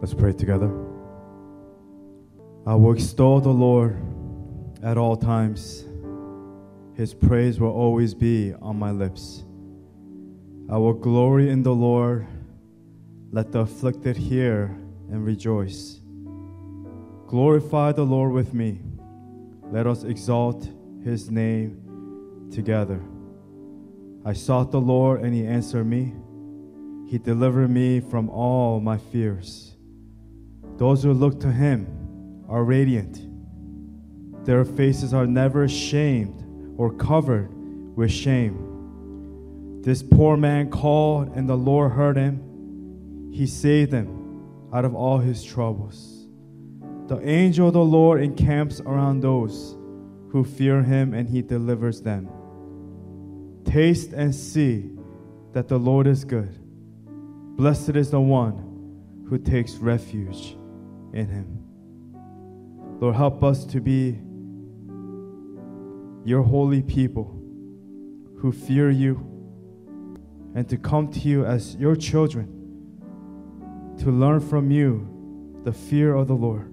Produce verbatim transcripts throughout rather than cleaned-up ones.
Let's pray together. I will extol the Lord at all times. His praise will always be on my lips. I will glory in the Lord. Let the afflicted hear and rejoice. Glorify the Lord with me. Let us exalt his name together. I sought the Lord, and he answered me. He delivered me from all my fears. Those who look to him are radiant. Their faces are never ashamed or covered with shame. This poor man called, and the Lord heard him. He saved him out of all his troubles. The angel of the Lord encamps around those who fear him, and he delivers them. Taste and see that the Lord is good. Blessed is the one who takes refuge in him. Lord, help us to be your holy people who fear you, and to come to you as your children, to learn from you the fear of the Lord.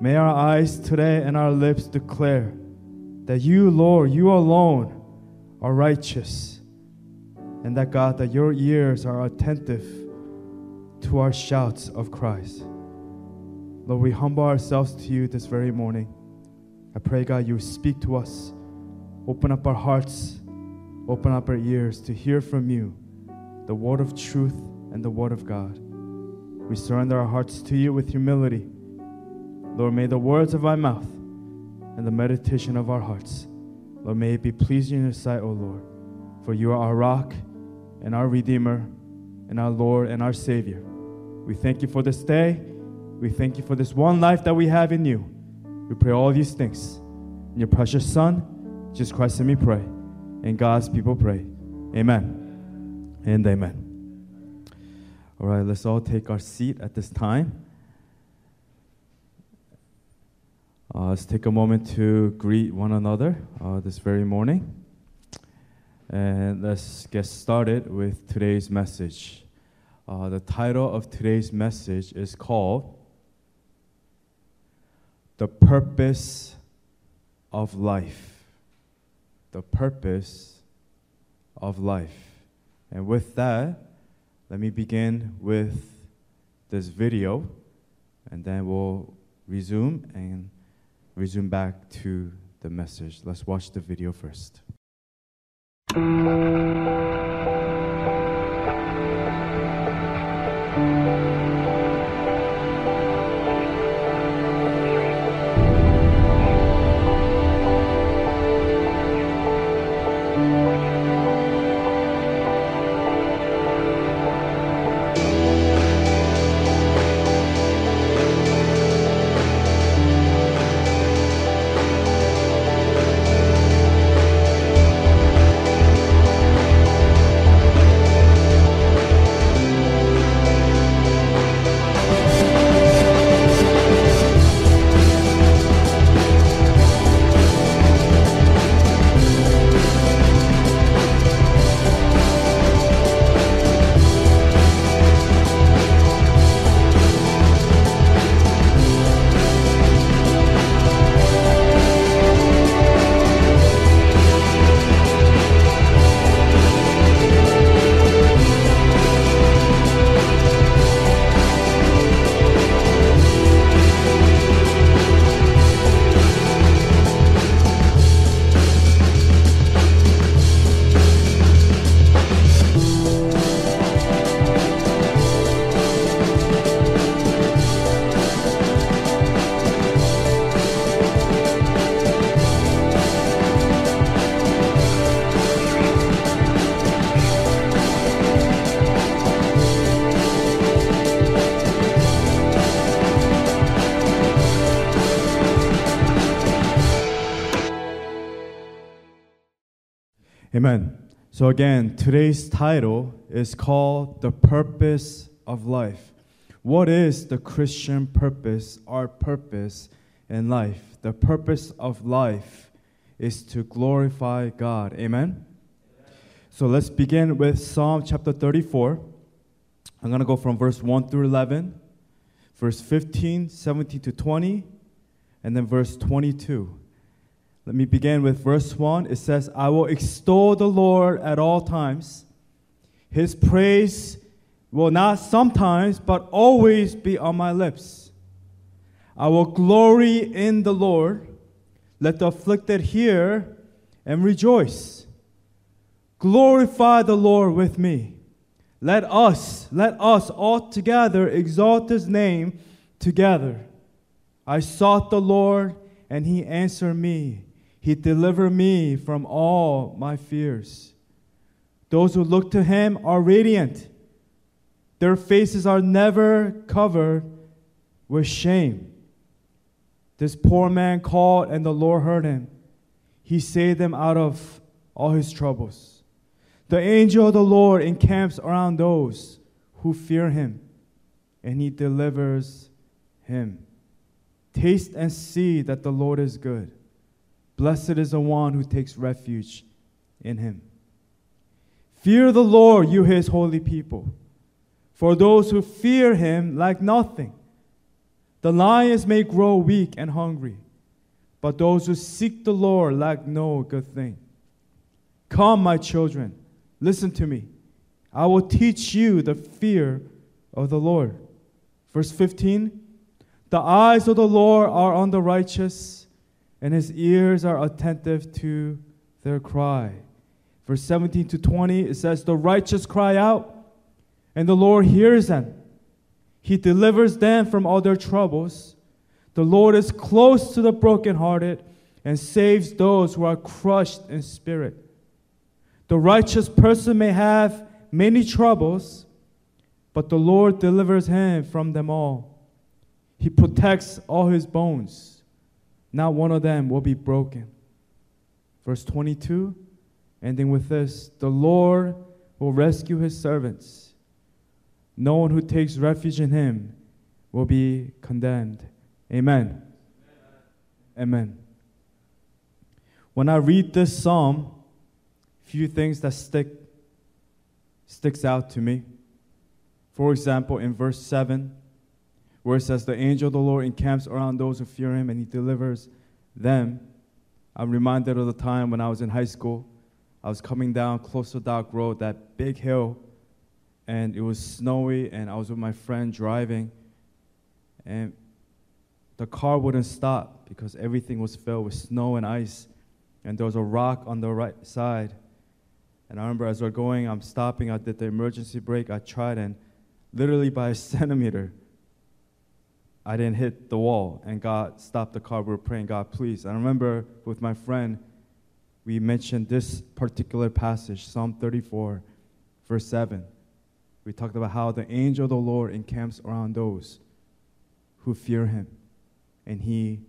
May our eyes today and our lips declare that you, Lord, you alone are righteous, and that, God, that your ears are attentive to our shouts of Christ. Lord, we humble ourselves to you this very morning. I pray, God, you speak to us. Open up our hearts, open up our ears to hear from you, the word of truth and the word of God. We surrender our hearts to you with humility. Lord, may the words of my mouth and the meditation of our hearts, Lord, may it be pleasing in your sight, O Lord. For you are our rock and our Redeemer and our Lord and our Savior. We thank you for this day. We thank you for this one life that we have in you. We pray all these things in your precious Son, Jesus Christ, and we pray. And God's people pray. Amen and amen. All right, let's all take our seat at this time. Uh, let's take a moment to greet one another uh, this very morning. And let's get started with today's message. Uh, the title of today's message is called The Purpose of Life. The Purpose of Life. And with that, let me begin with this video, and then we'll resume and resume back to the message. Let's watch the video first. Amen. So again, today's title is called The Purpose of Life. What is the Christian purpose, our purpose in life? The purpose of life is to glorify God. Amen? Amen. So let's begin with Psalm chapter thirty-four. I'm going to go from verse one through eleven, verse fifteen, seventeen to twenty, and then verse twenty-two. Let me begin with verse one. It says, I will extol the Lord at all times. His praise will not sometimes, but always be on my lips. I will glory in the Lord. Let the afflicted hear and rejoice. Glorify the Lord with me. Let us, let us all together exalt his name together. I sought the Lord, and he answered me. He delivered me from all my fears. Those who look to him are radiant. Their faces are never covered with shame. This poor man called, and the Lord heard him. He saved him out of all his troubles. The angel of the Lord encamps around those who fear him, and he delivers him. Taste and see that the Lord is good. Blessed is the one who takes refuge in him. Fear the Lord, you his holy people, for those who fear him lack nothing. The lions may grow weak and hungry, but those who seek the Lord lack no good thing. Come, my children, listen to me. I will teach you the fear of the Lord. Verse fifteen, the eyes of the Lord are on the righteous, and his ears are attentive to their cry. Verse seventeen to twenty, it says, the righteous cry out, and the Lord hears them. He delivers them from all their troubles. The Lord is close to the brokenhearted and saves those who are crushed in spirit. The righteous person may have many troubles, but the Lord delivers him from them all. He protects all his bones. Not one of them will be broken. Verse twenty-two, ending with this, the Lord will rescue his servants. No one who takes refuge in him will be condemned. Amen. Amen. Amen. When I read this psalm, a few things that stick sticks out to me. For example, in verse seven, where it says, the angel of the Lord encamps around those who fear him, and he delivers them. I'm reminded of the time when I was in high school. I was coming down Close to Dock Road, that big hill, and it was snowy, and I was with my friend driving, and the car wouldn't stop because everything was filled with snow and ice, and there was a rock on the right side. And I remember as we're going, I'm stopping, I did the emergency brake, I tried, and literally by a centimeter, I didn't hit the wall, and God stopped the car. We were praying, God, please. I remember with my friend, we mentioned this particular passage, Psalm thirty-four, verse seven. We talked about how the angel of the Lord encamps around those who fear him, and he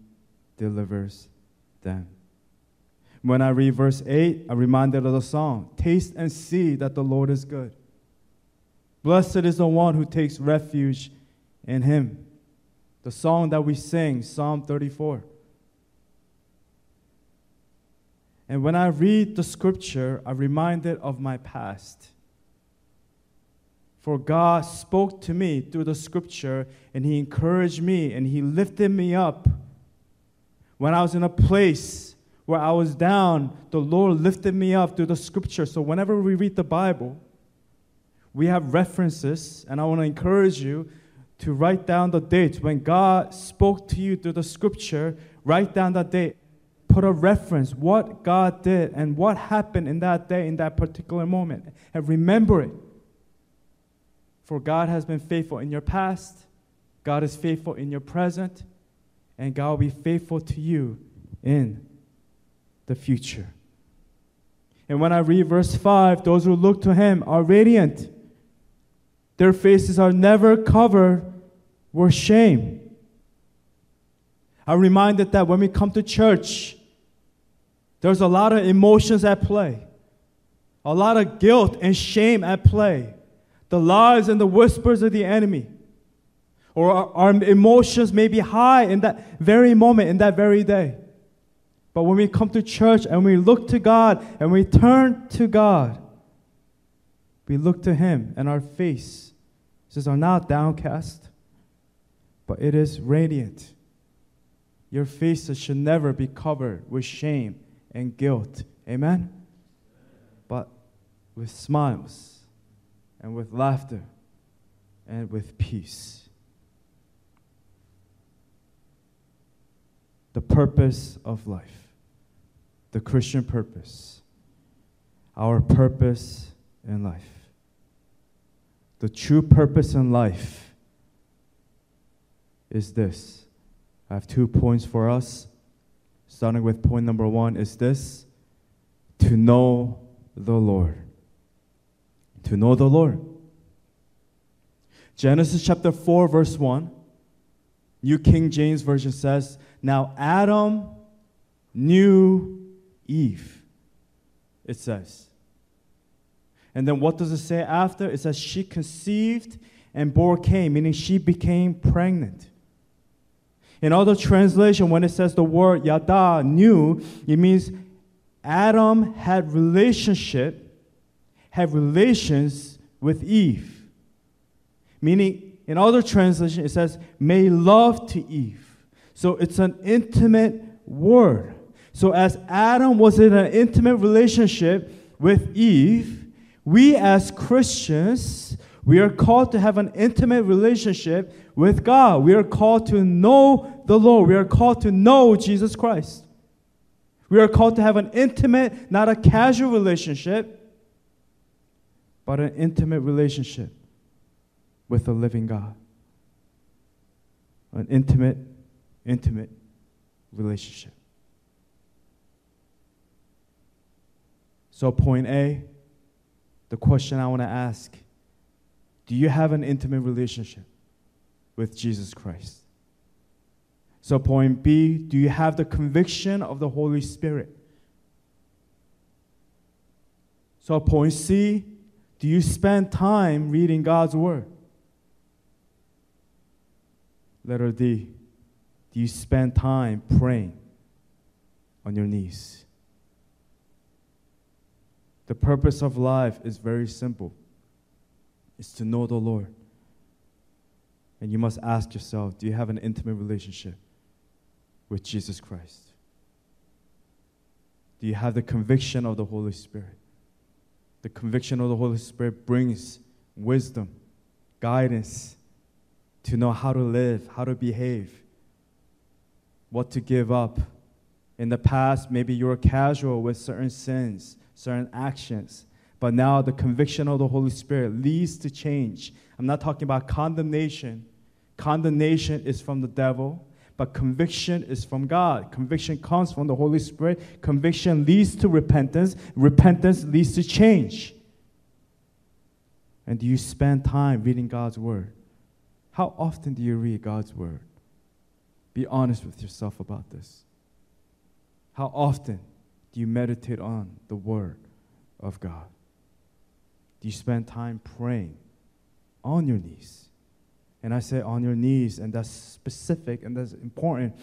delivers them. When I read verse eight, I'm reminded of the song, taste and see that the Lord is good. Blessed is the one who takes refuge in him. The song that we sing, Psalm thirty-four. And when I read the scripture, I'm reminded of my past. For God spoke to me through the scripture, and he encouraged me, and he lifted me up. When I was in a place where I was down, the Lord lifted me up through the scripture. So whenever we read the Bible, we have references, and I want to encourage you to write down the dates. When God spoke to you through the scripture, write down that date. Put a reference, what God did and what happened in that day, in that particular moment, and remember it. For God has been faithful in your past, God is faithful in your present, and God will be faithful to you in the future. And when I read verse five, those who look to him are radiant. Their faces are never covered with shame. I'm reminded that when we come to church, there's a lot of emotions at play, a lot of guilt and shame at play. The lies and the whispers of the enemy, or our, our emotions may be high in that very moment, in that very day. But when we come to church and we look to God and we turn to God, we look to him, and our face says, are not downcast, but it is radiant. Your faces should never be covered with shame and guilt. Amen? But with smiles and with laughter and with peace. The purpose of life. The Christian purpose. Our purpose in life. The true purpose in life is this. I have two points for us. Starting with point number one is this. To know the Lord. To know the Lord. Genesis chapter four verse one. New King James Version says, now Adam knew Eve. It says. And then what does it say after? It says she conceived and bore Cain, meaning she became pregnant. In other translation, when it says the word yada, new, it means Adam had relationship, had relations with Eve. Meaning, in other translation, it says made love to Eve. So it's an intimate word. So as Adam was in an intimate relationship with Eve, we as Christians, we are called to have an intimate relationship with God. We are called to know the Lord. We are called to know Jesus Christ. We are called to have an intimate, not a casual relationship, but an intimate relationship with the living God. An intimate, intimate relationship. So point A, the question I want to ask, do you have an intimate relationship with Jesus Christ? So point B, do you have the conviction of the Holy Spirit? So point C, do you spend time reading God's Word? Letter D, do you spend time praying on your knees? The purpose of life is very simple. It's to know the Lord. And you must ask yourself, do you have an intimate relationship with Jesus Christ? Do you have the conviction of the Holy Spirit? The conviction of the Holy Spirit brings wisdom, guidance, to know how to live, how to behave, what to give up. In the past, maybe you were casual with certain sins, certain actions. But now the conviction of the Holy Spirit leads to change. I'm not talking about condemnation. Condemnation is from the devil, but conviction is from God. Conviction comes from the Holy Spirit. Conviction leads to repentance. Repentance leads to change. And do you spend time reading God's Word? How often do you read God's Word? Be honest with yourself about this. How often do you meditate on the Word of God? Do you spend time praying on your knees? And I say on your knees, and that's specific and that's important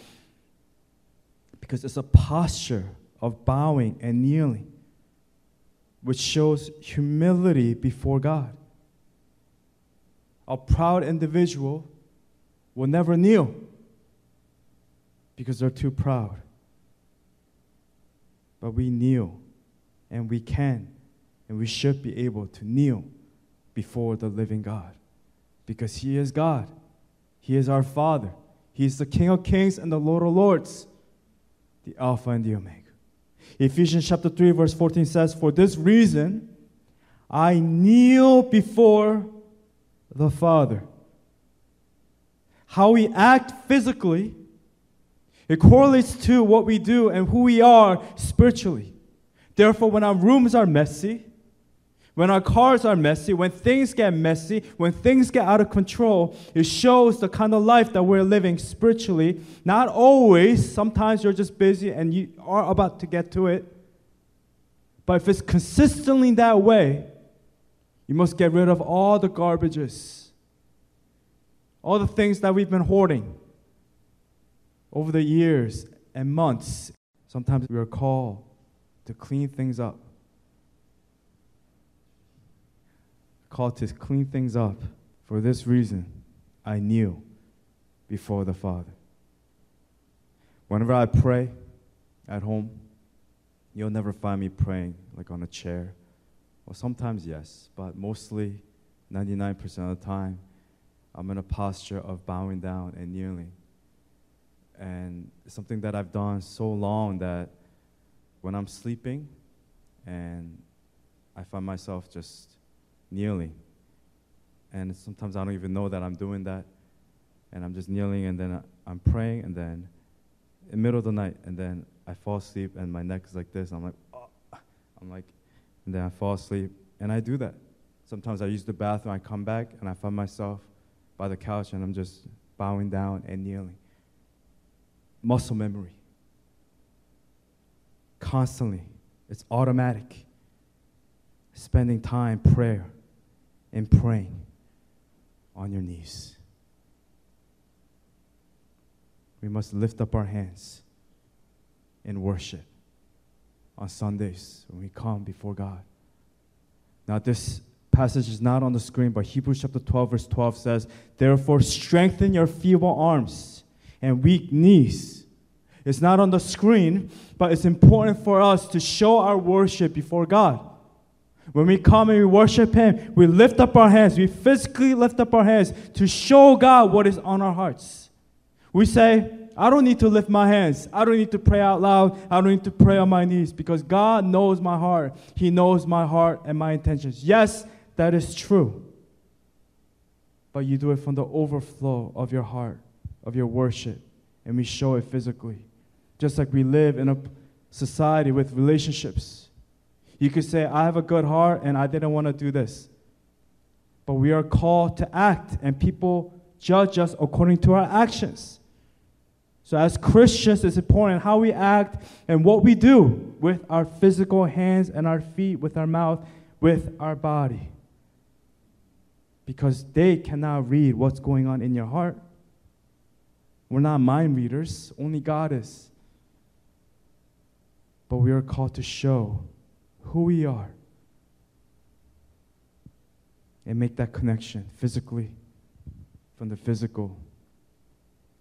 because it's a posture of bowing and kneeling, which shows humility before God. A proud individual will never kneel because they're too proud. But we kneel, and we can, and we should be able to kneel before the living God because He is God. He is our Father. He is the King of Kings and the Lord of Lords, the Alpha and the Omega. Ephesians chapter three verse fourteen says, for this reason, I kneel before the Father. How we act physically, it correlates to what we do and who we are spiritually. Therefore, when our rooms are messy, when our cars are messy, when things get messy, when things get out of control, it shows the kind of life that we're living spiritually. Not always. Sometimes you're just busy and you are about to get to it. But if it's consistently that way, you must get rid of all the garbages, all the things that we've been hoarding over the years and months. Sometimes we are called to clean things up. Called to clean things up For this reason, I kneel before the Father. Whenever I pray at home, you'll never find me praying like on a chair. Well, sometimes yes, but mostly ninety-nine percent of the time, I'm in a posture of bowing down and kneeling. And it's something that I've done so long that when I'm sleeping and I find myself just kneeling, and sometimes I don't even know that I'm doing that, and I'm just kneeling, and then I'm praying, and then in the middle of the night, and then I fall asleep, and my neck is like this, and I'm like, oh, I'm like, and then I fall asleep, and I do that. Sometimes I use the bathroom, I come back, and I find myself by the couch, and I'm just bowing down and kneeling. Muscle memory. Constantly. It's automatic. Spending time, prayer, and praying on your knees. We must lift up our hands in worship on Sundays when we come before God. Now this passage is not on the screen, but Hebrews chapter twelve, verse twelve says, therefore strengthen your feeble arms and weak knees. It's not on the screen, but it's important for us to show our worship before God. When we come and we worship Him, we lift up our hands. We physically lift up our hands to show God what is on our hearts. We say, I don't need to lift my hands. I don't need to pray out loud. I don't need to pray on my knees because God knows my heart. He knows my heart and my intentions. Yes, that is true. But you do it from the overflow of your heart, of your worship, and we show it physically. Just like we live in a society with relationships. You could say, I have a good heart and I didn't want to do this. But we are called to act, and people judge us according to our actions. So as Christians, it's important how we act and what we do with our physical hands and our feet, with our mouth, with our body. Because they cannot read what's going on in your heart. We're not mind readers. Only God is. But we are called to show who we are and make that connection physically, from the physical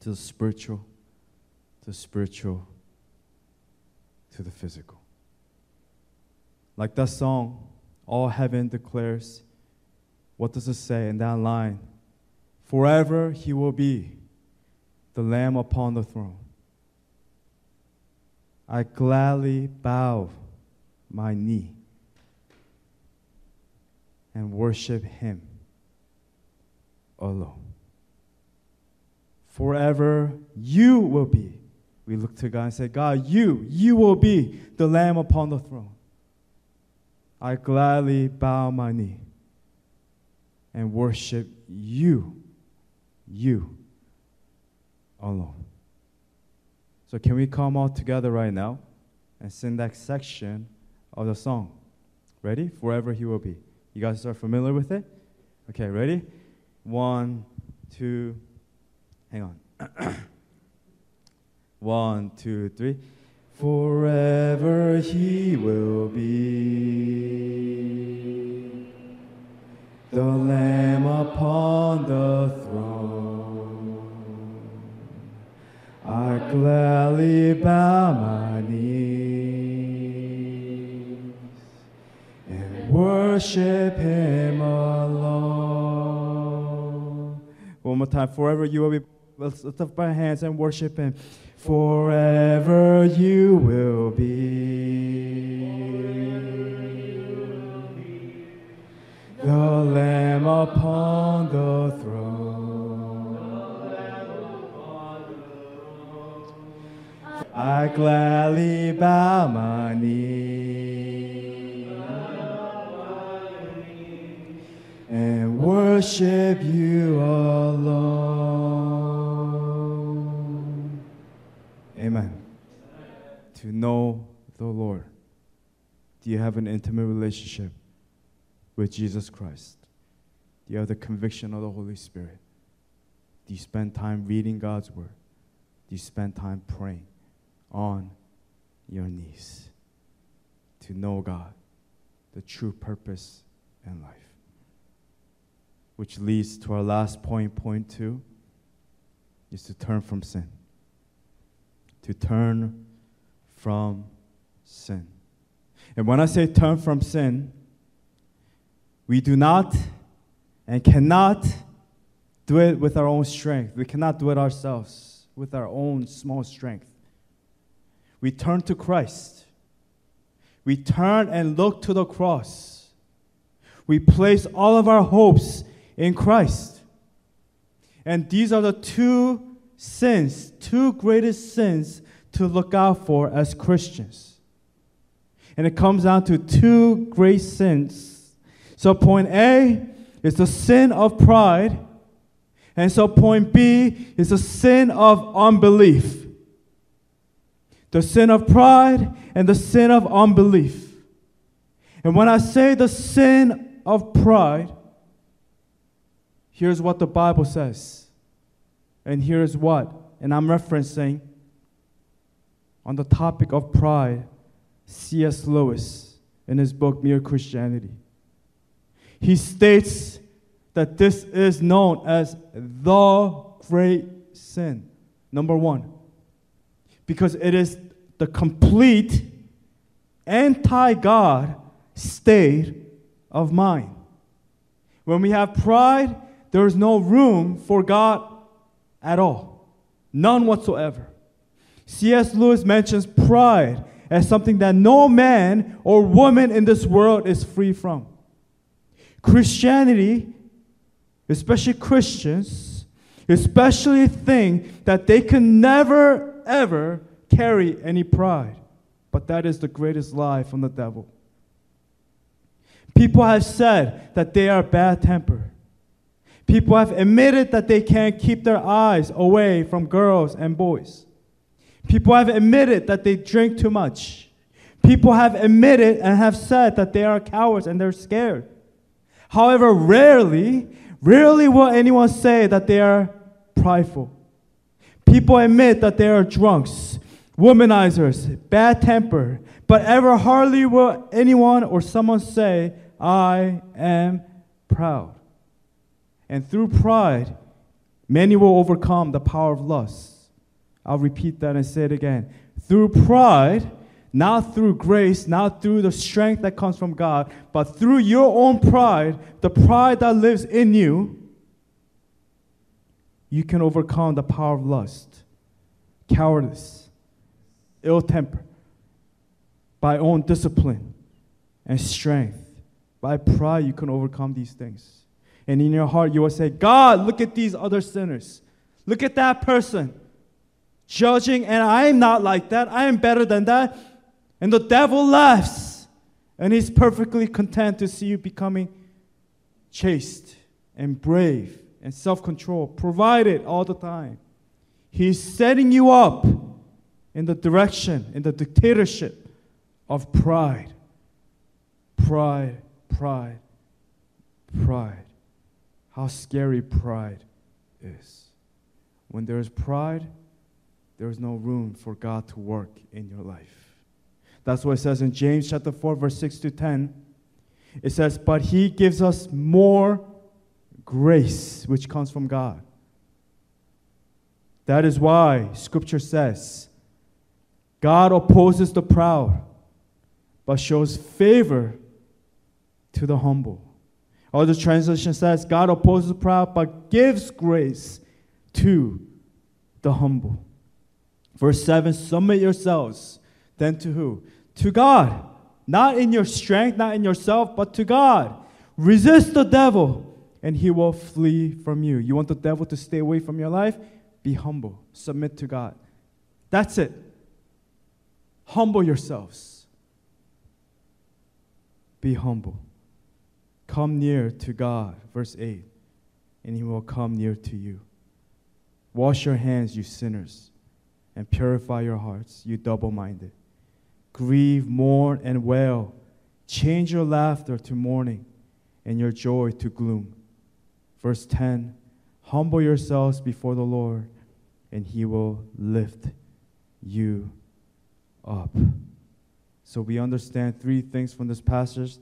to the spiritual, to the spiritual to the physical. Like that song, All Heaven Declares, what does it say in that line? Forever He will be the Lamb upon the throne. I gladly bow my knee and worship Him alone. Forever You will be. We look to God and say, God, you, you will be the Lamb upon the throne. I gladly bow my knee and worship You, You alone. So can we come all together right now and sing that section of the song? Ready? Forever He will be. You guys are familiar with it? Okay, ready? One, two, hang on. One, two, three. Forever He will be the Lamb upon the throne. I gladly bow my knees and worship Him alone. One more time. Forever You will be. Let's lift up our hands and worship Him. Forever You will be, the Lamb upon the throne. I gladly bow my knee and worship You alone. Amen. To know the Lord. Do you have an intimate relationship with Jesus Christ? Do you have the conviction of the Holy Spirit? Do you spend time reading God's Word? Do you spend time praying on your knees? To know God, the true purpose in life. which leads to our last point, point two, is to turn from sin. To turn from sin. And when I say turn from sin, we do not and cannot do it with our own strength. We cannot do it ourselves with our own small strength. We turn to Christ. We turn and look to the cross. We place all of our hopes in Christ. And these are the two sins, two greatest sins to look out for as Christians. And it comes down to two great sins. So point A is the sin of pride. And so point B is the sin of unbelief. The sin of pride and the sin of unbelief. And when I say the sin of pride, here's what the Bible says. And here's what, and I'm referencing on the topic of pride, C S Lewis in his book, Mere Christianity. He states that this is known as the great sin, number one, because it is the complete anti-God state of mind. When we have pride, there is no room for God at all. None whatsoever. C S Lewis mentions pride as something that no man or woman in this world is free from. Christianity, especially Christians, especially think that they can never, ever carry any pride. But that is the greatest lie from the devil. People have said that they are bad-tempered. People have admitted that they can't keep their eyes away from girls and boys. People have admitted that they drink too much. People have admitted and have said that they are cowards and they're scared. However, rarely, rarely will anyone say that they are prideful. People admit that they are drunks, womanizers, bad-tempered, but ever hardly will anyone or someone say, I am proud. And through pride, many will overcome the power of lust. I'll repeat that and say it again. Through pride, not through grace, not through the strength that comes from God, but through your own pride, the pride that lives in you, you can overcome the power of lust, cowardice, ill temper, by own discipline and strength. By pride, you can overcome these things. And in your heart, you will say, God, look at these other sinners. Look at that person judging, and I am not like that. I am better than that. And the devil laughs, and he's perfectly content to see you becoming chaste and brave and self-controlled, provided all the time. He's setting you up in the direction, in the dictatorship of pride. Pride, pride, pride. How scary pride is. When there is pride, there is no room for God to work in your life. That's what it says in James chapter four, verse six to ten. It says, but he gives us more grace, which comes from God. That is why Scripture says, God opposes the proud, but shows favor to the humble. Other translation says, God opposes the proud, but gives grace to the humble. Verse seven, submit yourselves then to who? To God. Not in your strength, not in yourself, but to God. Resist the devil, and he will flee from you. You want the devil to stay away from your life? Be humble. Submit to God. That's it. Humble yourselves. Be humble. Come near to God, verse eight, and he will come near to you. Wash your hands, you sinners, and purify your hearts, you double-minded. Grieve, mourn, and wail. Change your laughter to mourning and your joy to gloom. Verse ten, humble yourselves before the Lord, and he will lift you up. So we understand three things from this passage.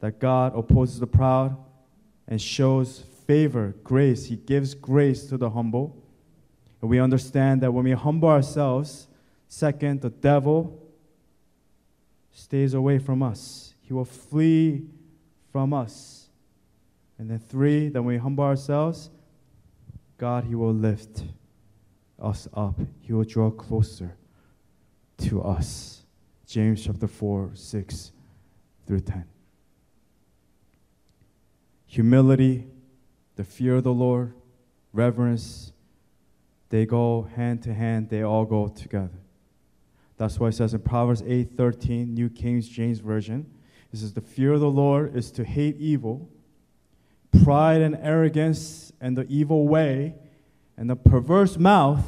That God opposes the proud and shows favor, grace. He gives grace to the humble. And we understand that when we humble ourselves, second, the devil stays away from us. He will flee from us. And then three, that when we humble ourselves, God, He will lift us up. He will draw closer to us. James chapter four, six through ten. Humility, the fear of the Lord, reverence, they go hand to hand. They all go together. That's why it says in Proverbs eight thirteen, New King James Version, it says, the fear of the Lord is to hate evil, pride and arrogance and the evil way and the perverse mouth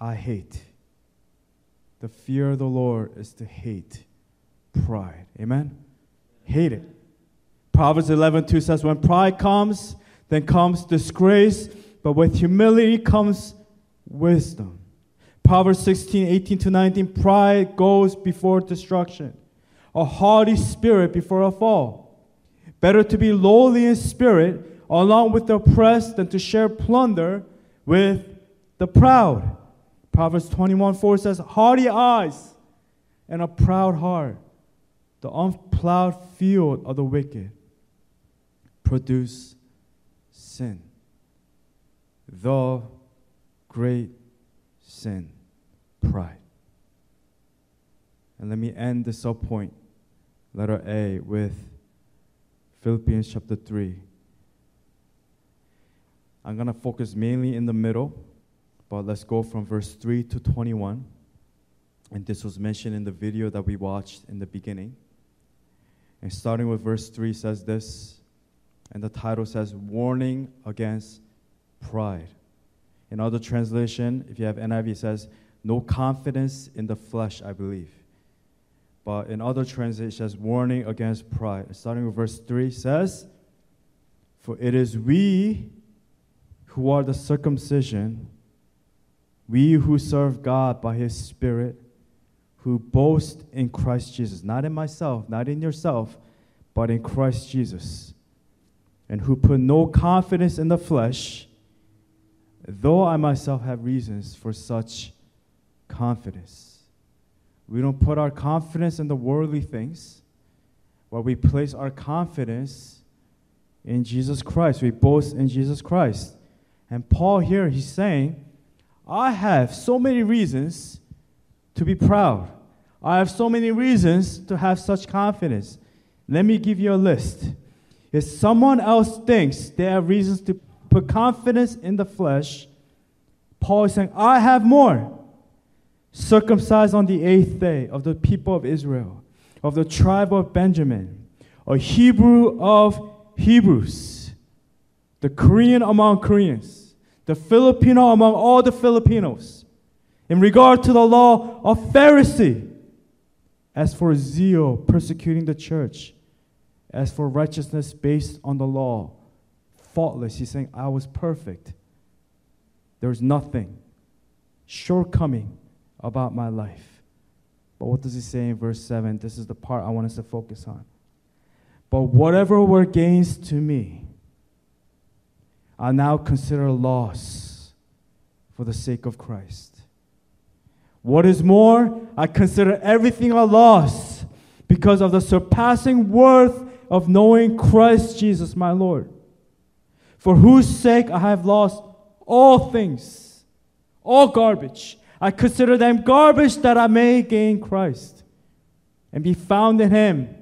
I hate. The fear of the Lord is to hate pride. Amen? Hate it. Proverbs eleven two says, when pride comes, then comes disgrace, but with humility comes wisdom. Proverbs sixteen, eighteen to nineteen, pride goes before destruction, a haughty spirit before a fall. Better to be lowly in spirit along with the oppressed than to share plunder with the proud. Proverbs twenty-one four says, haughty eyes and a proud heart, the unplowed field of the wicked, produce sin, the great sin, pride. And let me end this sub-point, letter A, with Philippians chapter three. I'm going to focus mainly in the middle, but let's go from verse three to twenty-one. And this was mentioned in the video that we watched in the beginning. And starting with verse three says this, and the title says, warning against pride. In other translation, if you have N I V, it says, no confidence in the flesh, I believe. But in other translation, it says, warning against pride. Starting with verse three says, for it is we who are the circumcision, we who serve God by His Spirit, who boast in Christ Jesus, not in myself, not in yourself, but in Christ Jesus, and who put no confidence in the flesh, though I myself have reasons for such confidence. We don't put our confidence in the worldly things, but we place our confidence in Jesus Christ. We boast in Jesus Christ. And Paul here, he's saying, I have so many reasons to be proud. I have so many reasons to have such confidence. Let me give you a list. If someone else thinks they have reasons to put confidence in the flesh, Paul is saying, I have more. Circumcised on the eighth day, of the people of Israel, of the tribe of Benjamin, a Hebrew of Hebrews, the Korean among Koreans, the Filipino among all the Filipinos, in regard to the law, a Pharisee, as for zeal, persecuting the church, as for righteousness based on the law, faultless. He's saying, I was perfect. There was nothing shortcoming about my life. But what does he say in verse seven? This is the part I want us to focus on. But whatever were gains to me, I now consider loss for the sake of Christ. What is more, I consider everything a loss because of the surpassing worth of knowing Christ Jesus, my Lord, for whose sake I have lost all things, all garbage. I consider them garbage that I may gain Christ and be found in Him,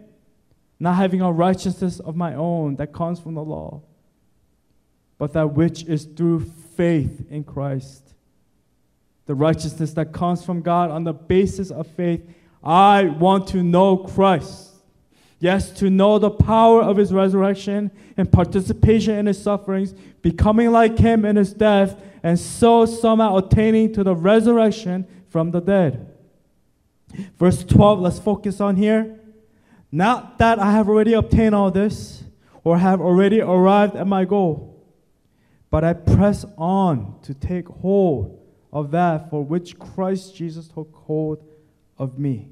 not having a righteousness of my own that comes from the law, but that which is through faith in Christ, the righteousness that comes from God on the basis of faith. I want to know Christ. Yes, to know the power of His resurrection and participation in His sufferings, becoming like Him in His death, and so somehow attaining to the resurrection from the dead. Verse twelve, let's focus on here. Not that I have already obtained all this, or have already arrived at my goal, but I press on to take hold of that for which Christ Jesus took hold of me.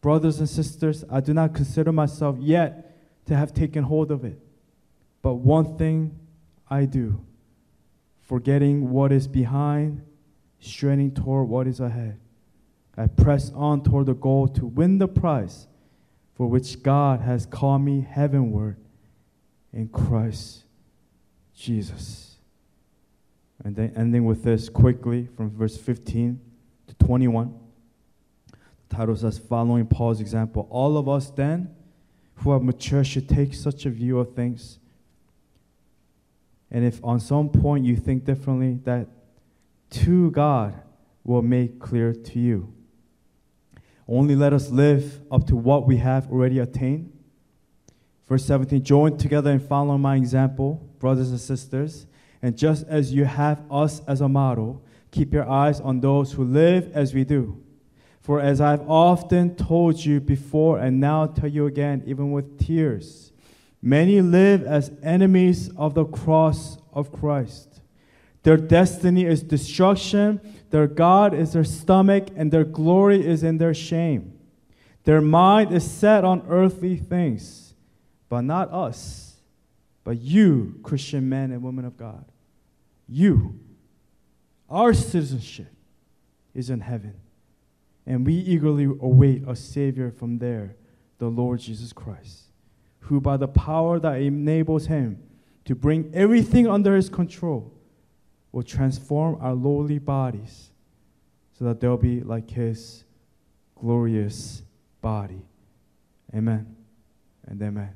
Brothers and sisters, I do not consider myself yet to have taken hold of it. But one thing I do, forgetting what is behind, straining toward what is ahead. I press on toward the goal to win the prize for which God has called me heavenward in Christ Jesus. And then ending with this quickly from verse fifteen to twenty-one. The title says, following Paul's example, all of us then who are mature should take such a view of things. And if on some point you think differently, that to God will make clear to you. Only let us live up to what we have already attained. Verse seventeen, join together in following my example, brothers and sisters, and just as you have us as a model, keep your eyes on those who live as we do. For as I've often told you before and now tell you again, even with tears, many live as enemies of the cross of Christ. Their destiny is destruction, their God is their stomach, and their glory is in their shame. Their mind is set on earthly things, but not us, but you, Christian men and women of God. You, our citizenship is in heaven, and we eagerly await a Savior from there, the Lord Jesus Christ, who by the power that enables him to bring everything under his control will transform our lowly bodies so that they'll be like his glorious body. Amen and amen.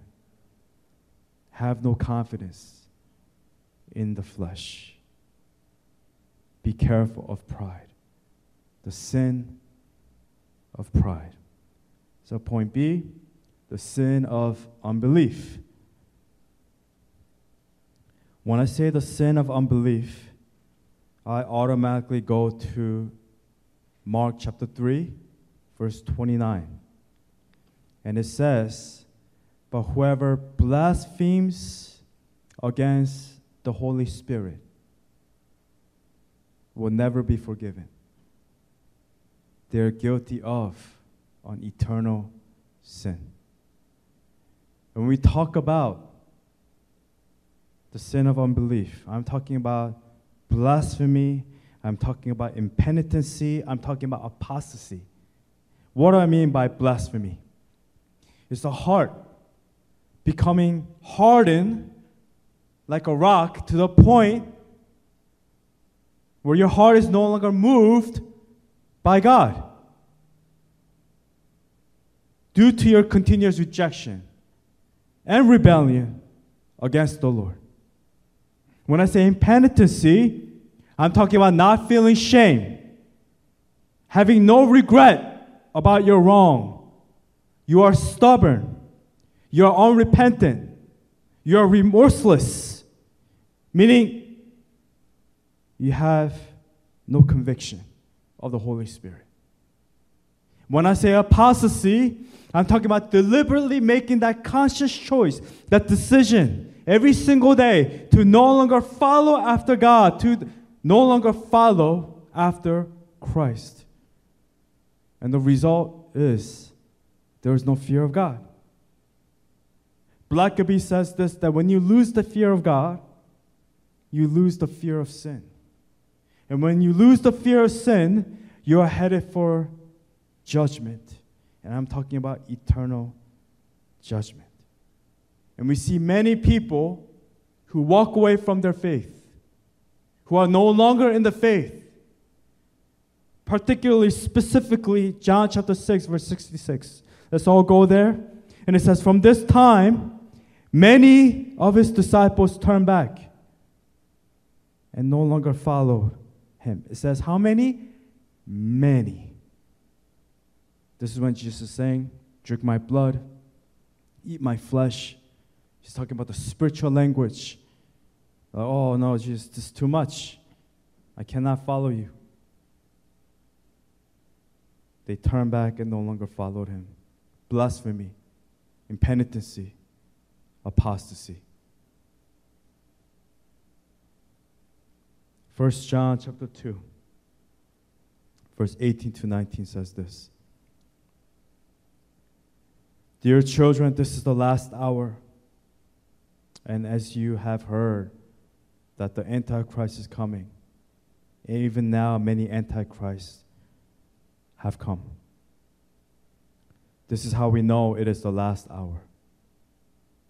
Have no confidence in the flesh. Be careful of pride, the sin of pride. So point B, the sin of unbelief. When I say the sin of unbelief, I automatically go to Mark chapter three, verse twenty-nine. And it says, but whoever blasphemes against the Holy Spirit will never be forgiven. They are guilty of an eternal sin. When we talk about the sin of unbelief, I'm talking about blasphemy, I'm talking about impenitency, I'm talking about apostasy. What do I mean by blasphemy? It's the heart becoming hardened like a rock to the point where your heart is no longer moved by God due to your continuous rejection and rebellion against the Lord. When I say impenitency, I'm talking about not feeling shame, having no regret about your wrong. You are stubborn. You are unrepentant. You are remorseless, meaning you have no conviction of the Holy Spirit. When I say apostasy, I'm talking about deliberately making that conscious choice, that decision every single day to no longer follow after God, to no longer follow after Christ. And the result is there is no fear of God. Blackaby says this, that when you lose the fear of God, you lose the fear of sin. And when you lose the fear of sin, you are headed for judgment. And I'm talking about eternal judgment. And we see many people who walk away from their faith, who are no longer in the faith, particularly, specifically, John chapter six, verse sixty-six. Let's all go there. And it says, from this time, many of his disciples turned back and no longer followed him. It says, how many? Many. This is when Jesus is saying, drink my blood, eat my flesh. He's talking about the spiritual language. Like, oh, no, Jesus, this is too much. I cannot follow you. They turned back and no longer followed him. Blasphemy, impenitency, apostasy. First John chapter two, verse eighteen to nineteen says this. Dear children, this is the last hour. And as you have heard that the Antichrist is coming, even now many Antichrists have come. This is how we know it is the last hour.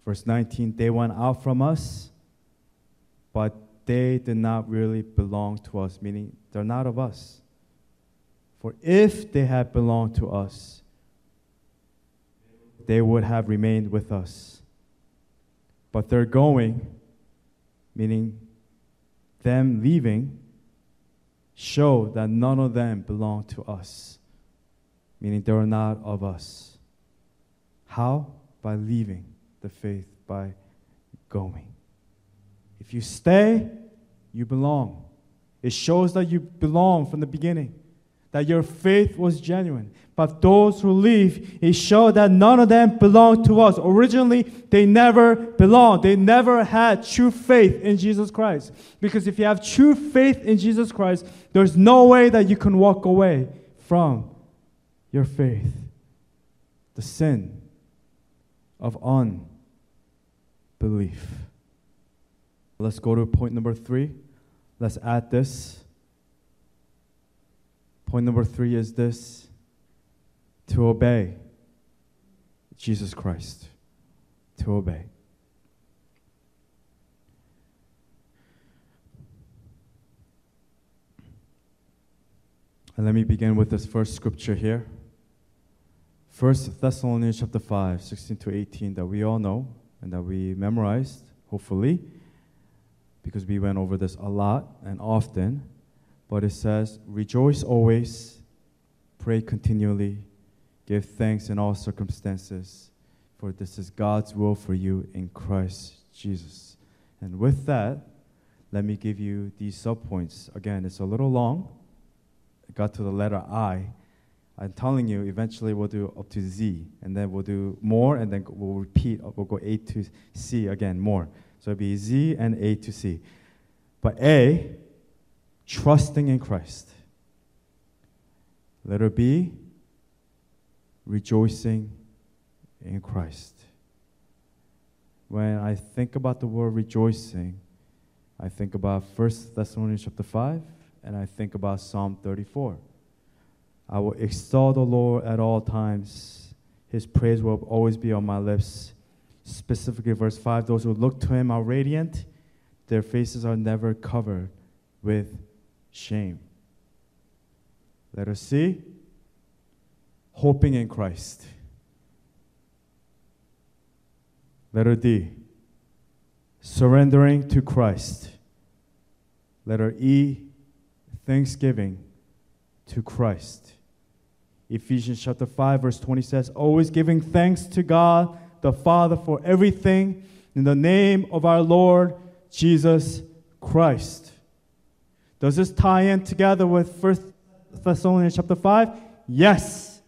Verse nineteen, they went out from us, but they did not really belong to us, meaning they're not of us. For if they had belonged to us, they would have remained with us. But they're going, meaning them leaving, show that none of them belong to us, meaning they are not of us. How? By leaving the faith, by going. If you stay, you belong. It shows that you belong from the beginning, that your faith was genuine. But those who leave, it shows that none of them belong to us. Originally, they never belonged. They never had true faith in Jesus Christ. Because if you have true faith in Jesus Christ, there's no way that you can walk away from your faith. The sin of unbelief. Let's go to point number three. Let's add this. Point number three is this: to obey Jesus Christ. To obey. And let me begin with this first scripture here. First Thessalonians chapter five, sixteen to eighteen, that we all know and that we memorized, hopefully, because we went over this a lot and often. But it says, rejoice always, pray continually, give thanks in all circumstances, for this is God's will for you in Christ Jesus. And with that, let me give you these subpoints. Again, it's a little long. It got to the letter I. I'm telling you, eventually we'll do up to Z, and then we'll do more, and then we'll repeat. We'll go A to C again, more. So it'll be Z and A to C. But A, trusting in Christ. Letter B, rejoicing in Christ. When I think about the word rejoicing, I think about First Thessalonians chapter five, and I think about Psalm thirty-four. I will extol the Lord at all times. His praise will always be on my lips. Specifically, verse five, those who look to him are radiant. Their faces are never covered with shame. Let us see. Hoping in Christ. Letter D, surrendering to Christ. Letter E, thanksgiving to Christ. Ephesians chapter five, verse twenty says, always giving thanks to God the Father for everything in the name of our Lord Jesus Christ. Does this tie in together with First Thessalonians chapter five? Yes.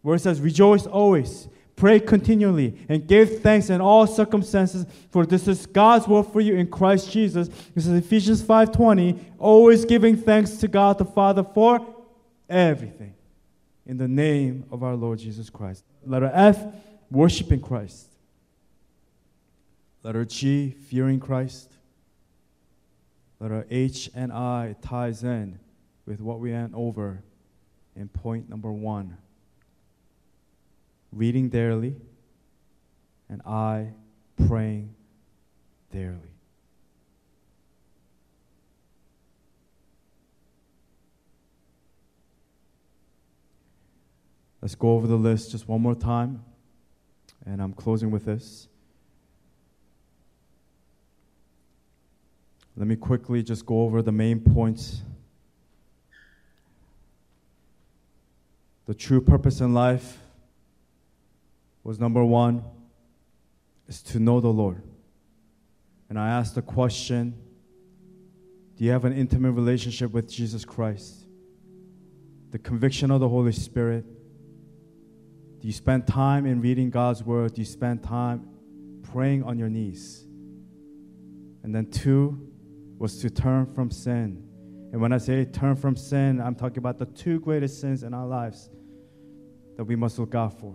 Where it says, rejoice always, pray continually, and give thanks in all circumstances, for this is God's will for you in Christ Jesus. This is Ephesians five twenty, always giving thanks to God the Father for everything in the name of our Lord Jesus Christ. Letter F, worshiping Christ. Letter G, fearing Christ. Letter H and I ties in with what we went over in point number one. Reading daily, and I praying daily. Let's go over the list just one more time, and I'm closing with this. Let me quickly just go over the main points. The true purpose in life was, number one, is to know the Lord. And I asked the question, do you have an intimate relationship with Jesus Christ? The conviction of the Holy Spirit. Do you spend time in reading God's Word? Do you spend time praying on your knees? And then two, was to turn from sin. And when I say turn from sin, I'm talking about the two greatest sins in our lives that we must look out for.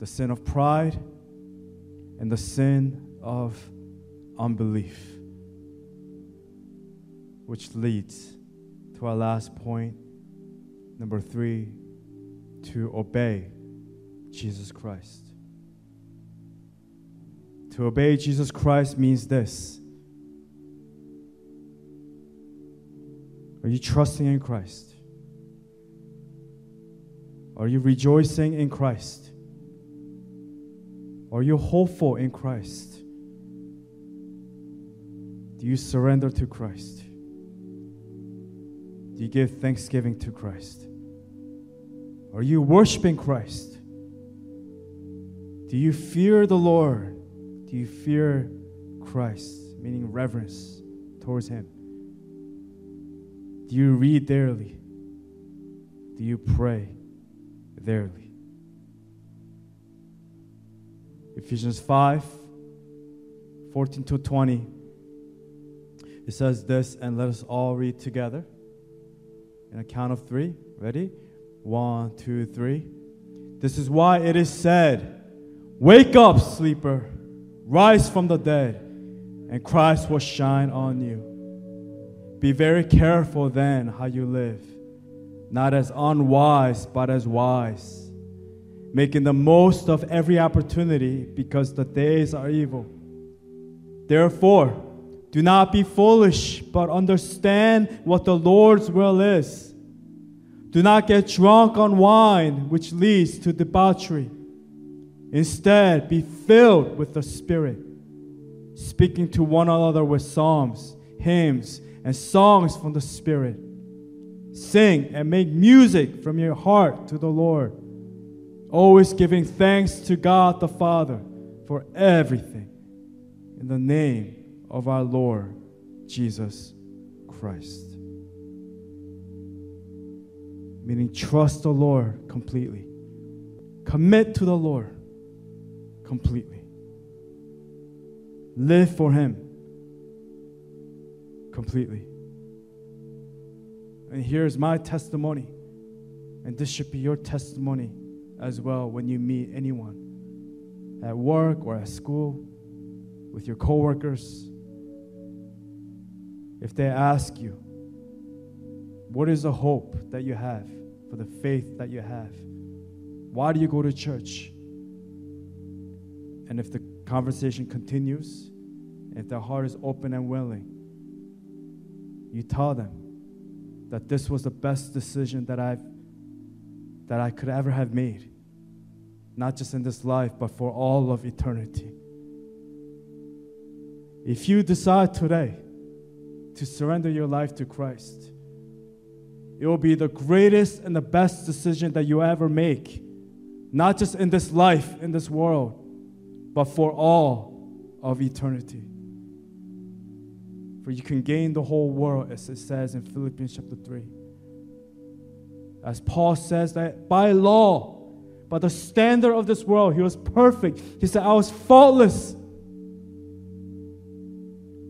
The sin of pride and the sin of unbelief, which leads to our last point, number three, to obey Jesus Christ. To obey Jesus Christ means this. Are you trusting in Christ? Are you rejoicing in Christ? Are you hopeful in Christ? Do you surrender to Christ? Do you give thanksgiving to Christ? Are you worshiping Christ? Do you fear the Lord? Do you fear Christ, meaning reverence towards Him? Do you read daily? Do you pray daily? Ephesians five, fourteen to twenty, it says this, and let us all read together. In a count of three, ready? One, two, three. This is why it is said, wake up, sleeper, rise from the dead, and Christ will shine on you. Be very careful then how you live, not as unwise, but as wise, making the most of every opportunity, because the days are evil. Therefore, do not be foolish, but understand what the Lord's will is. Do not get drunk on wine, which leads to debauchery. Instead, be filled with the Spirit, speaking to one another with psalms, hymns, and songs from the Spirit. Sing and make music from your heart to the Lord, always giving thanks to God the Father for everything, in the name of our Lord Jesus Christ. Meaning, trust the Lord completely. Commit to the Lord completely. Live for Him completely. And here's my testimony, and this should be your testimony as well when you meet anyone at work or at school, with your coworkers. If they ask you, what is the hope that you have, for the faith that you have? Why do you go to church? And if the conversation continues, if their heart is open and willing, you tell them that this was the best decision that I've that I could ever have made. Not just in this life, but for all of eternity. If you decide today to surrender your life to Christ, it will be the greatest and the best decision that you ever make, not just in this life, in this world, but for all of eternity. For you can gain the whole world, as it says in Philippians chapter three. As Paul says that by law, by the standard of this world, he was perfect. He said, I was faultless.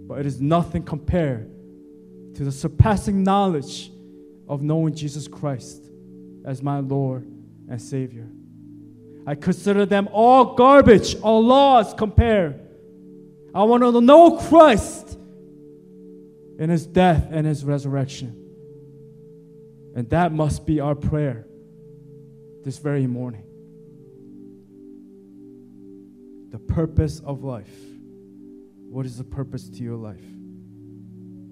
But it is nothing compared to the surpassing knowledge of knowing Jesus Christ as my Lord and Savior. I consider them all garbage, all laws compared. I want to know Christ in His death and His resurrection. And that must be our prayer this very morning. The purpose of life. What is the purpose to your life?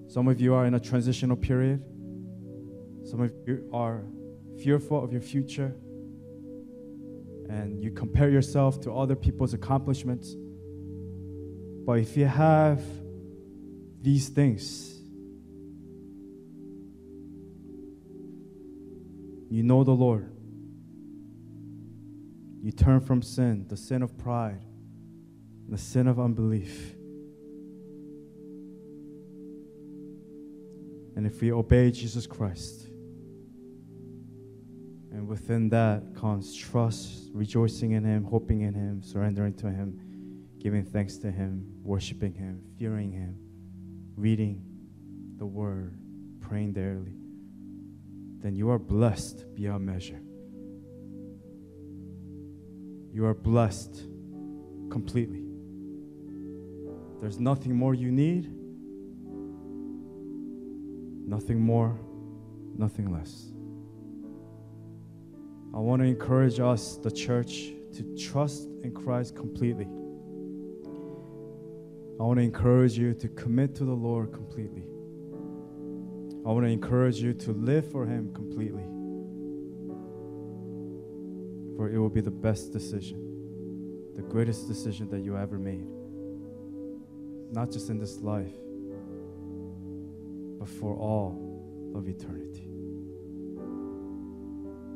Some of you are in a transitional period. Some of you are fearful of your future. And you compare yourself to other people's accomplishments. But if you have these things, you know the Lord. You turn from sin, the sin of pride, the sin of unbelief. And if we obey Jesus Christ, and within that comes trust, rejoicing in Him, hoping in Him, surrendering to Him, giving thanks to Him, worshiping Him, fearing Him, reading the Word, praying daily, then you are blessed beyond measure. You are blessed completely. There's nothing more you need, nothing more, nothing less. I want to encourage us, the church, to trust in Christ completely. I want to encourage you to commit to the Lord completely. I want to encourage you to live for Him completely. For it will be the best decision, the greatest decision that you ever made. Not just in this life, but for all of eternity.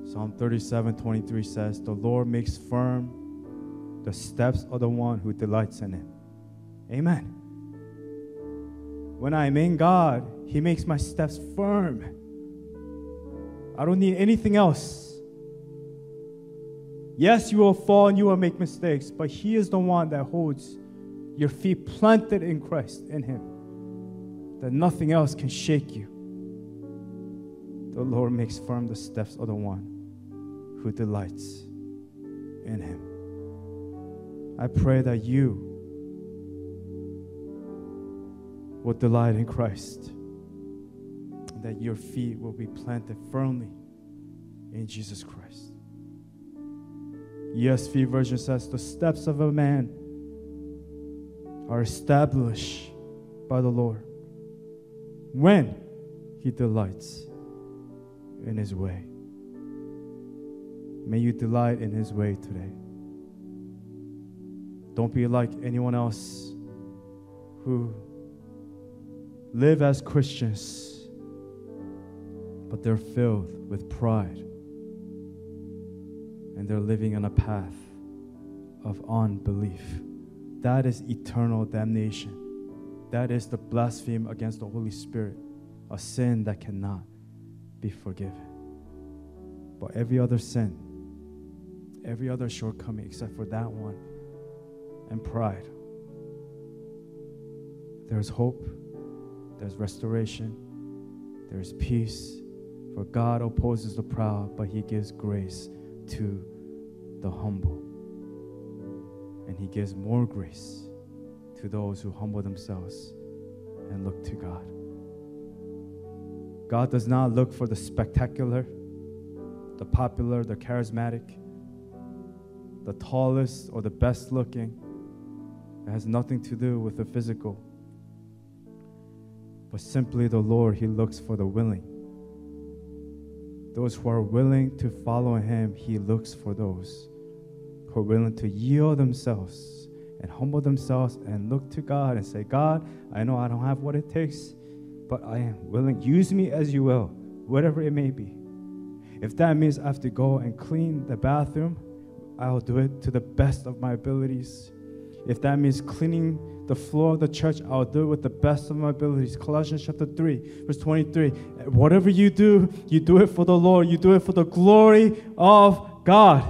Psalm thirty-seven twenty-three says, "The Lord makes firm the steps of the one who delights in Him." Amen. When I'm in God, He makes my steps firm. I don't need anything else. Yes, you will fall and you will make mistakes, but He is the one that holds your feet planted in Christ, in Him, that nothing else can shake you. The Lord makes firm the steps of the one who delights in Him. I pray that you will delight in Christ, and that your feet will be planted firmly in Jesus Christ. E S V version says, "The steps of a man are established by the Lord when He delights in His way." May you delight in His way today. Don't be like anyone else who live as Christians, but they're filled with pride and they're living on a path of unbelief. That is eternal damnation. That is the blasphemy against the Holy Spirit, a sin that cannot be forgiven. But every other sin, every other shortcoming except for that one, and pride, there's hope. There's restoration. There's peace. For God opposes the proud, but He gives grace to the humble. And He gives more grace to those who humble themselves and look to God. God does not look for the spectacular, the popular, the charismatic, the tallest, or the best looking. It has nothing to do with the physical. But simply the Lord, He looks for the willing. Those who are willing to follow Him, He looks for those who are willing to yield themselves and humble themselves and look to God and say, "God, I know I don't have what it takes, but I am willing. Use me as you will, whatever it may be. If that means I have to go and clean the bathroom, I'll do it to the best of my abilities. If that means cleaning the floor of the church, I'll do it with the best of my abilities." Colossians chapter three, verse twenty-three. Whatever you do, you do it for the Lord. You do it for the glory of God.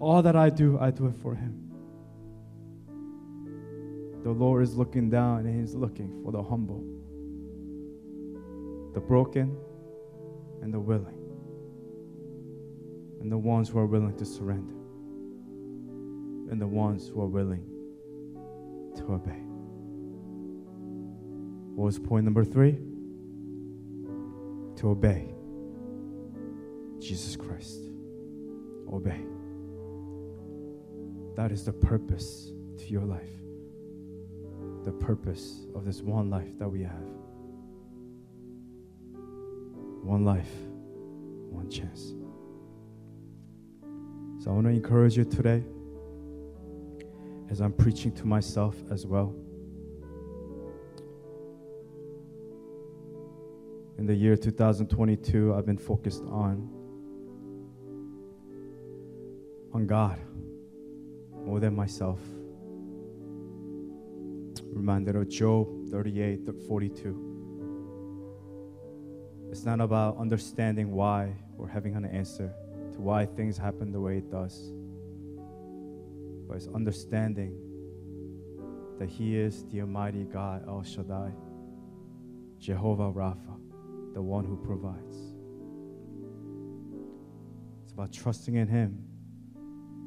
All that I do, I do it for Him. The Lord is looking down and He's looking for the humble, the broken, and the willing, and the ones who are willing to surrender, and the ones who are willing to obey. What was point number three? To obey Jesus Christ. Obey. That is the purpose to your life. The purpose of this one life that we have. One life, one chance. So I want to encourage you today, as I'm preaching to myself as well. In the year two thousand twenty-two, I've been focused on on God more than myself. Reminded of Job thirty-eight, forty-two. It's not about understanding why or having an answer to why things happen the way it does. But it's understanding that He is the Almighty God, El Shaddai, Jehovah Rapha, the one who provides. It's about trusting in Him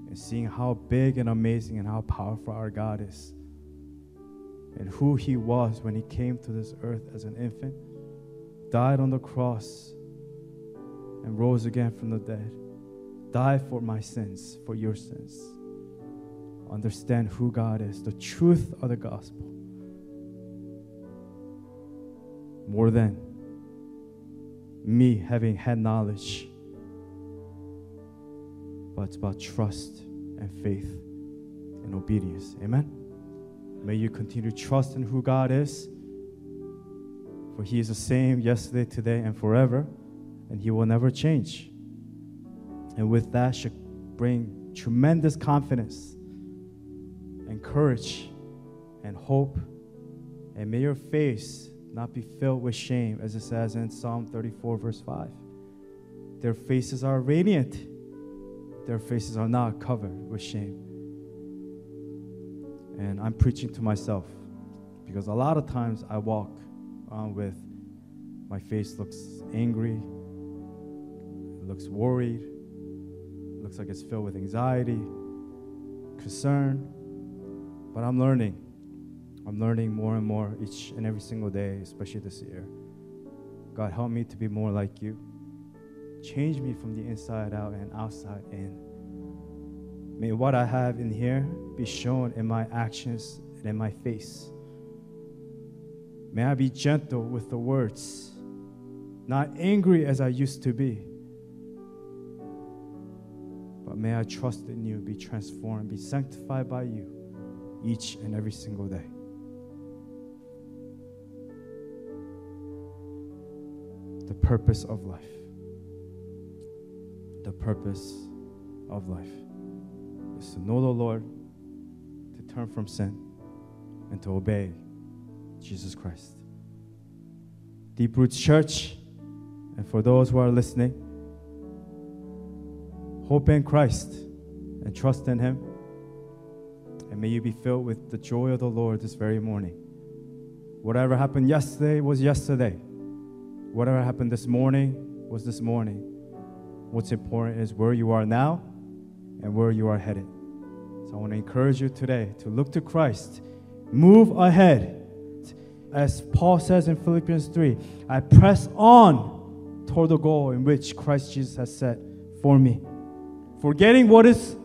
and seeing how big and amazing and how powerful our God is. and who he was when he came to this earth as an infant, died on the cross, and rose again from the dead. Die for my sins, for your sins. Understand who God is, the truth of the gospel. More than me having had knowledge, but it's about trust and faith and obedience. Amen? May you continue to trust in who God is, for He is the same yesterday, today, and forever, and He will never change. And with that should bring tremendous confidence and courage and hope. And may your face not be filled with shame, as it says in Psalm thirty-four, verse five. Their faces are radiant. Their faces are not covered with shame. And I'm preaching to myself, because a lot of times I walk on with my face looks angry, looks worried, looks like it's filled with anxiety, concern. But I'm learning. I'm learning more and more each and every single day, especially this year. God, help me to be more like you. Change me from the inside out and outside in. May what I have in here be shown in my actions and in my face. May I be gentle with the words, not angry as I used to be. But may I trust in you, be transformed, be sanctified by you each and every single day. The purpose of life. The purpose of life is to know the Lord, to turn from sin, and to obey Jesus Christ. Deep Roots Church, and for those who are listening, hope in Christ and trust in Him. And may you be filled with the joy of the Lord this very morning. Whatever happened yesterday was yesterday. Whatever happened this morning was this morning. What's important is where you are now and where you are headed. So I want to encourage you today to look to Christ. Move ahead. As Paul says in Philippians three, I press on toward the goal in which Christ Jesus has set for me. Forgetting what is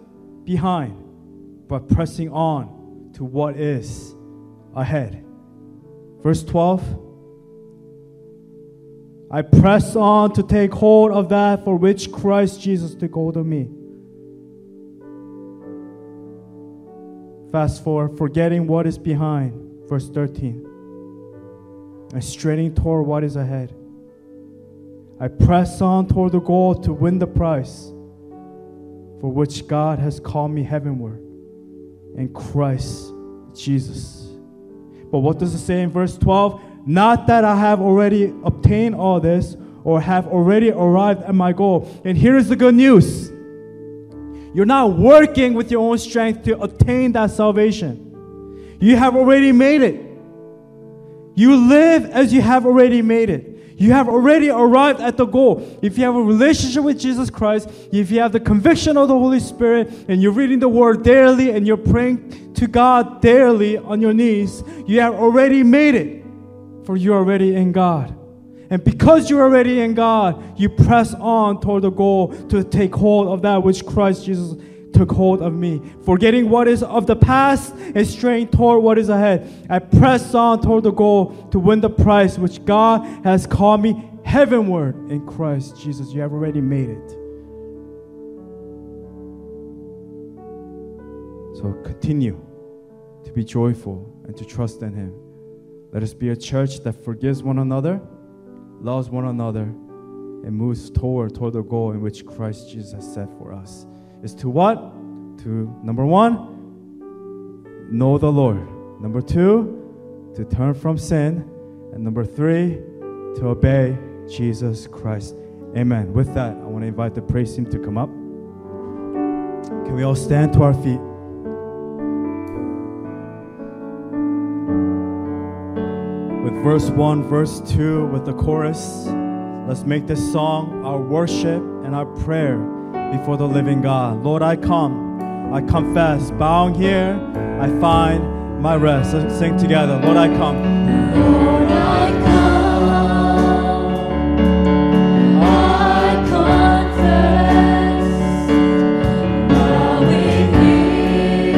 behind, but pressing on to what is ahead. Verse twelve, I press on to take hold of that for which Christ Jesus took hold of me. Fast forward, forgetting what is behind. Verse thirteen, and straining toward what is ahead. I press on toward the goal to win the prize for which God has called me heavenward in Christ Jesus. But what does it say in verse twelve? Not that I have already obtained all this or have already arrived at my goal. And here is the good news. You're not working with your own strength to obtain that salvation. You have already made it. You live as you have already made it. You have already arrived at the goal. If you have a relationship with Jesus Christ, if you have the conviction of the Holy Spirit, and you're reading the Word daily, and you're praying to God daily on your knees, you have already made it, for you're already in God. And because you're already in God, you press on toward the goal to take hold of that which Christ Jesus took hold of me. Forgetting what is of the past and straying toward what is ahead. I press on toward the goal to win the prize which God has called me heavenward in Christ Jesus. You have already made it. So continue to be joyful and to trust in Him. Let us be a church that forgives one another, loves one another, and moves toward, toward the goal in which Christ Jesus has set for us. Is to what? To, number one, know the Lord. Number two, to turn from sin. And number three, to obey Jesus Christ. Amen. With that, I want to invite the praise team to come up. Can we all stand to our feet? With verse one, verse two, with the chorus, let's make this song our worship and our prayer before the living God. Lord, I come, I confess, bowing here, I find my rest. Let's sing together. Lord, I come. Lord, I come. I confess now with Thee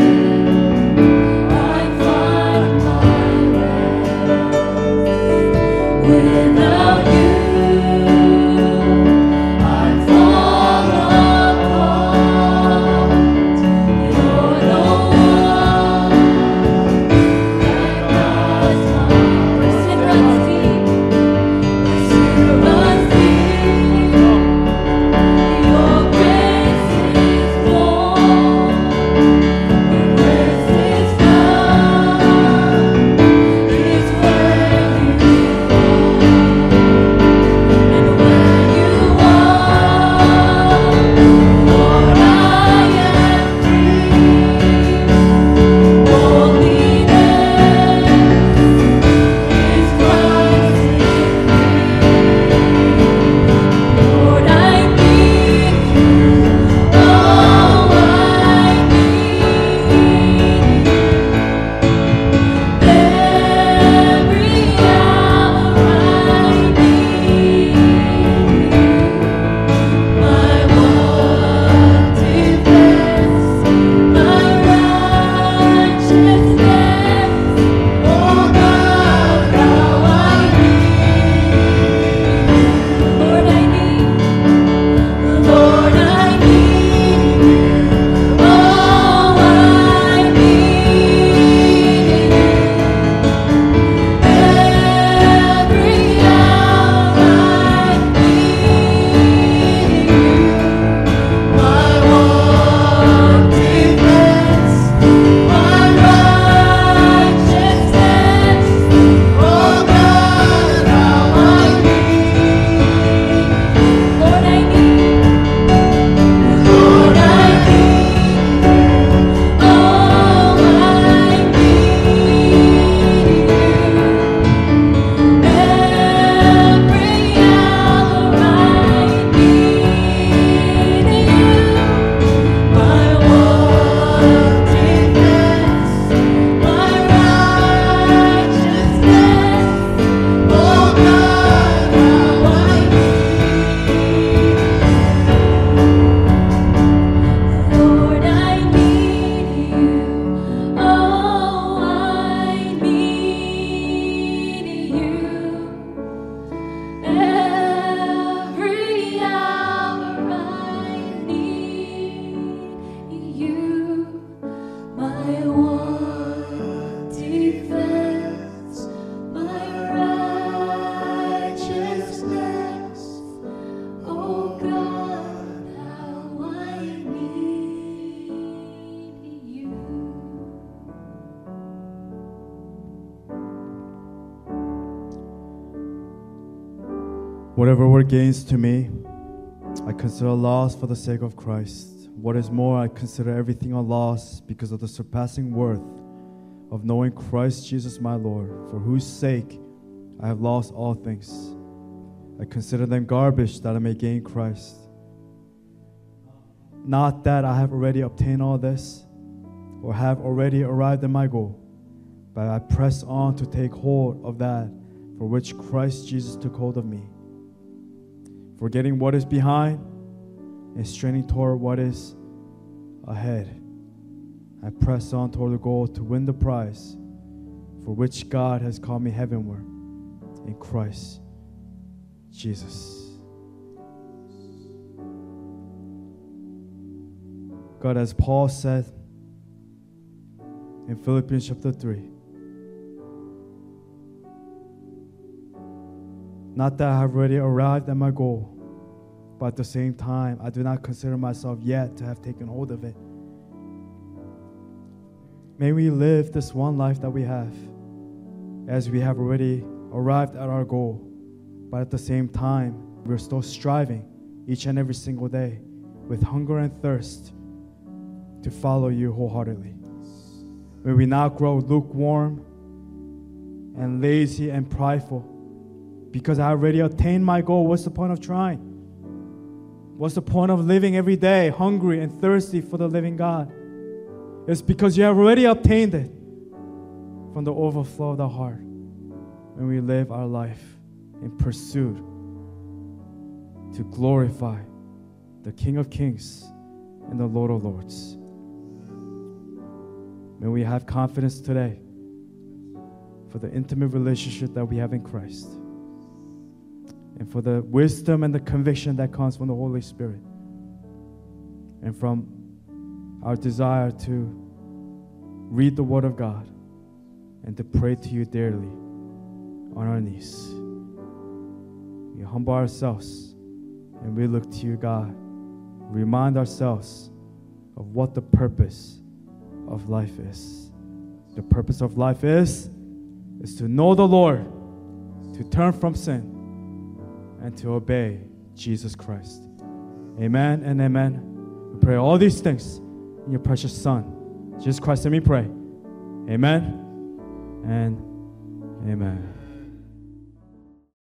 I find my rest. Without You whatever were gains to me, I consider loss for the sake of Christ. What is more, I consider everything a loss because of the surpassing worth of knowing Christ Jesus my Lord, for whose sake I have lost all things. I consider them garbage that I may gain Christ. Not that I have already obtained all this or have already arrived at my goal, but I press on to take hold of that for which Christ Jesus took hold of me. Forgetting what is behind and straining toward what is ahead, I press on toward the goal to win the prize for which God has called me heavenward in Christ Jesus. God, as Paul said in Philippians chapter three, not that I have already arrived at my goal, but at the same time, I do not consider myself yet to have taken hold of it. May we live this one life that we have as we have already arrived at our goal, but at the same time, we're still striving each and every single day with hunger and thirst to follow you wholeheartedly. May we not grow lukewarm and lazy and prideful, because I already attained my goal. What's the point of trying? What's the point of living every day hungry and thirsty for the living God? It's because you have already obtained it. from the overflow of the heart when we live our life in pursuit to glorify the King of Kings and the Lord of Lords. May we have confidence today for the intimate relationship that we have in Christ, and for the wisdom and the conviction that comes from the Holy Spirit, and from our desire to read the Word of God and to pray to you daily on our knees. We humble ourselves and we look to you, God. Remind ourselves of what the purpose of life is. The purpose of life is, is to know the Lord, to turn from sin, and to obey Jesus Christ. Amen and amen. We pray all these things in your precious Son, Jesus Christ, and we pray. Amen and amen.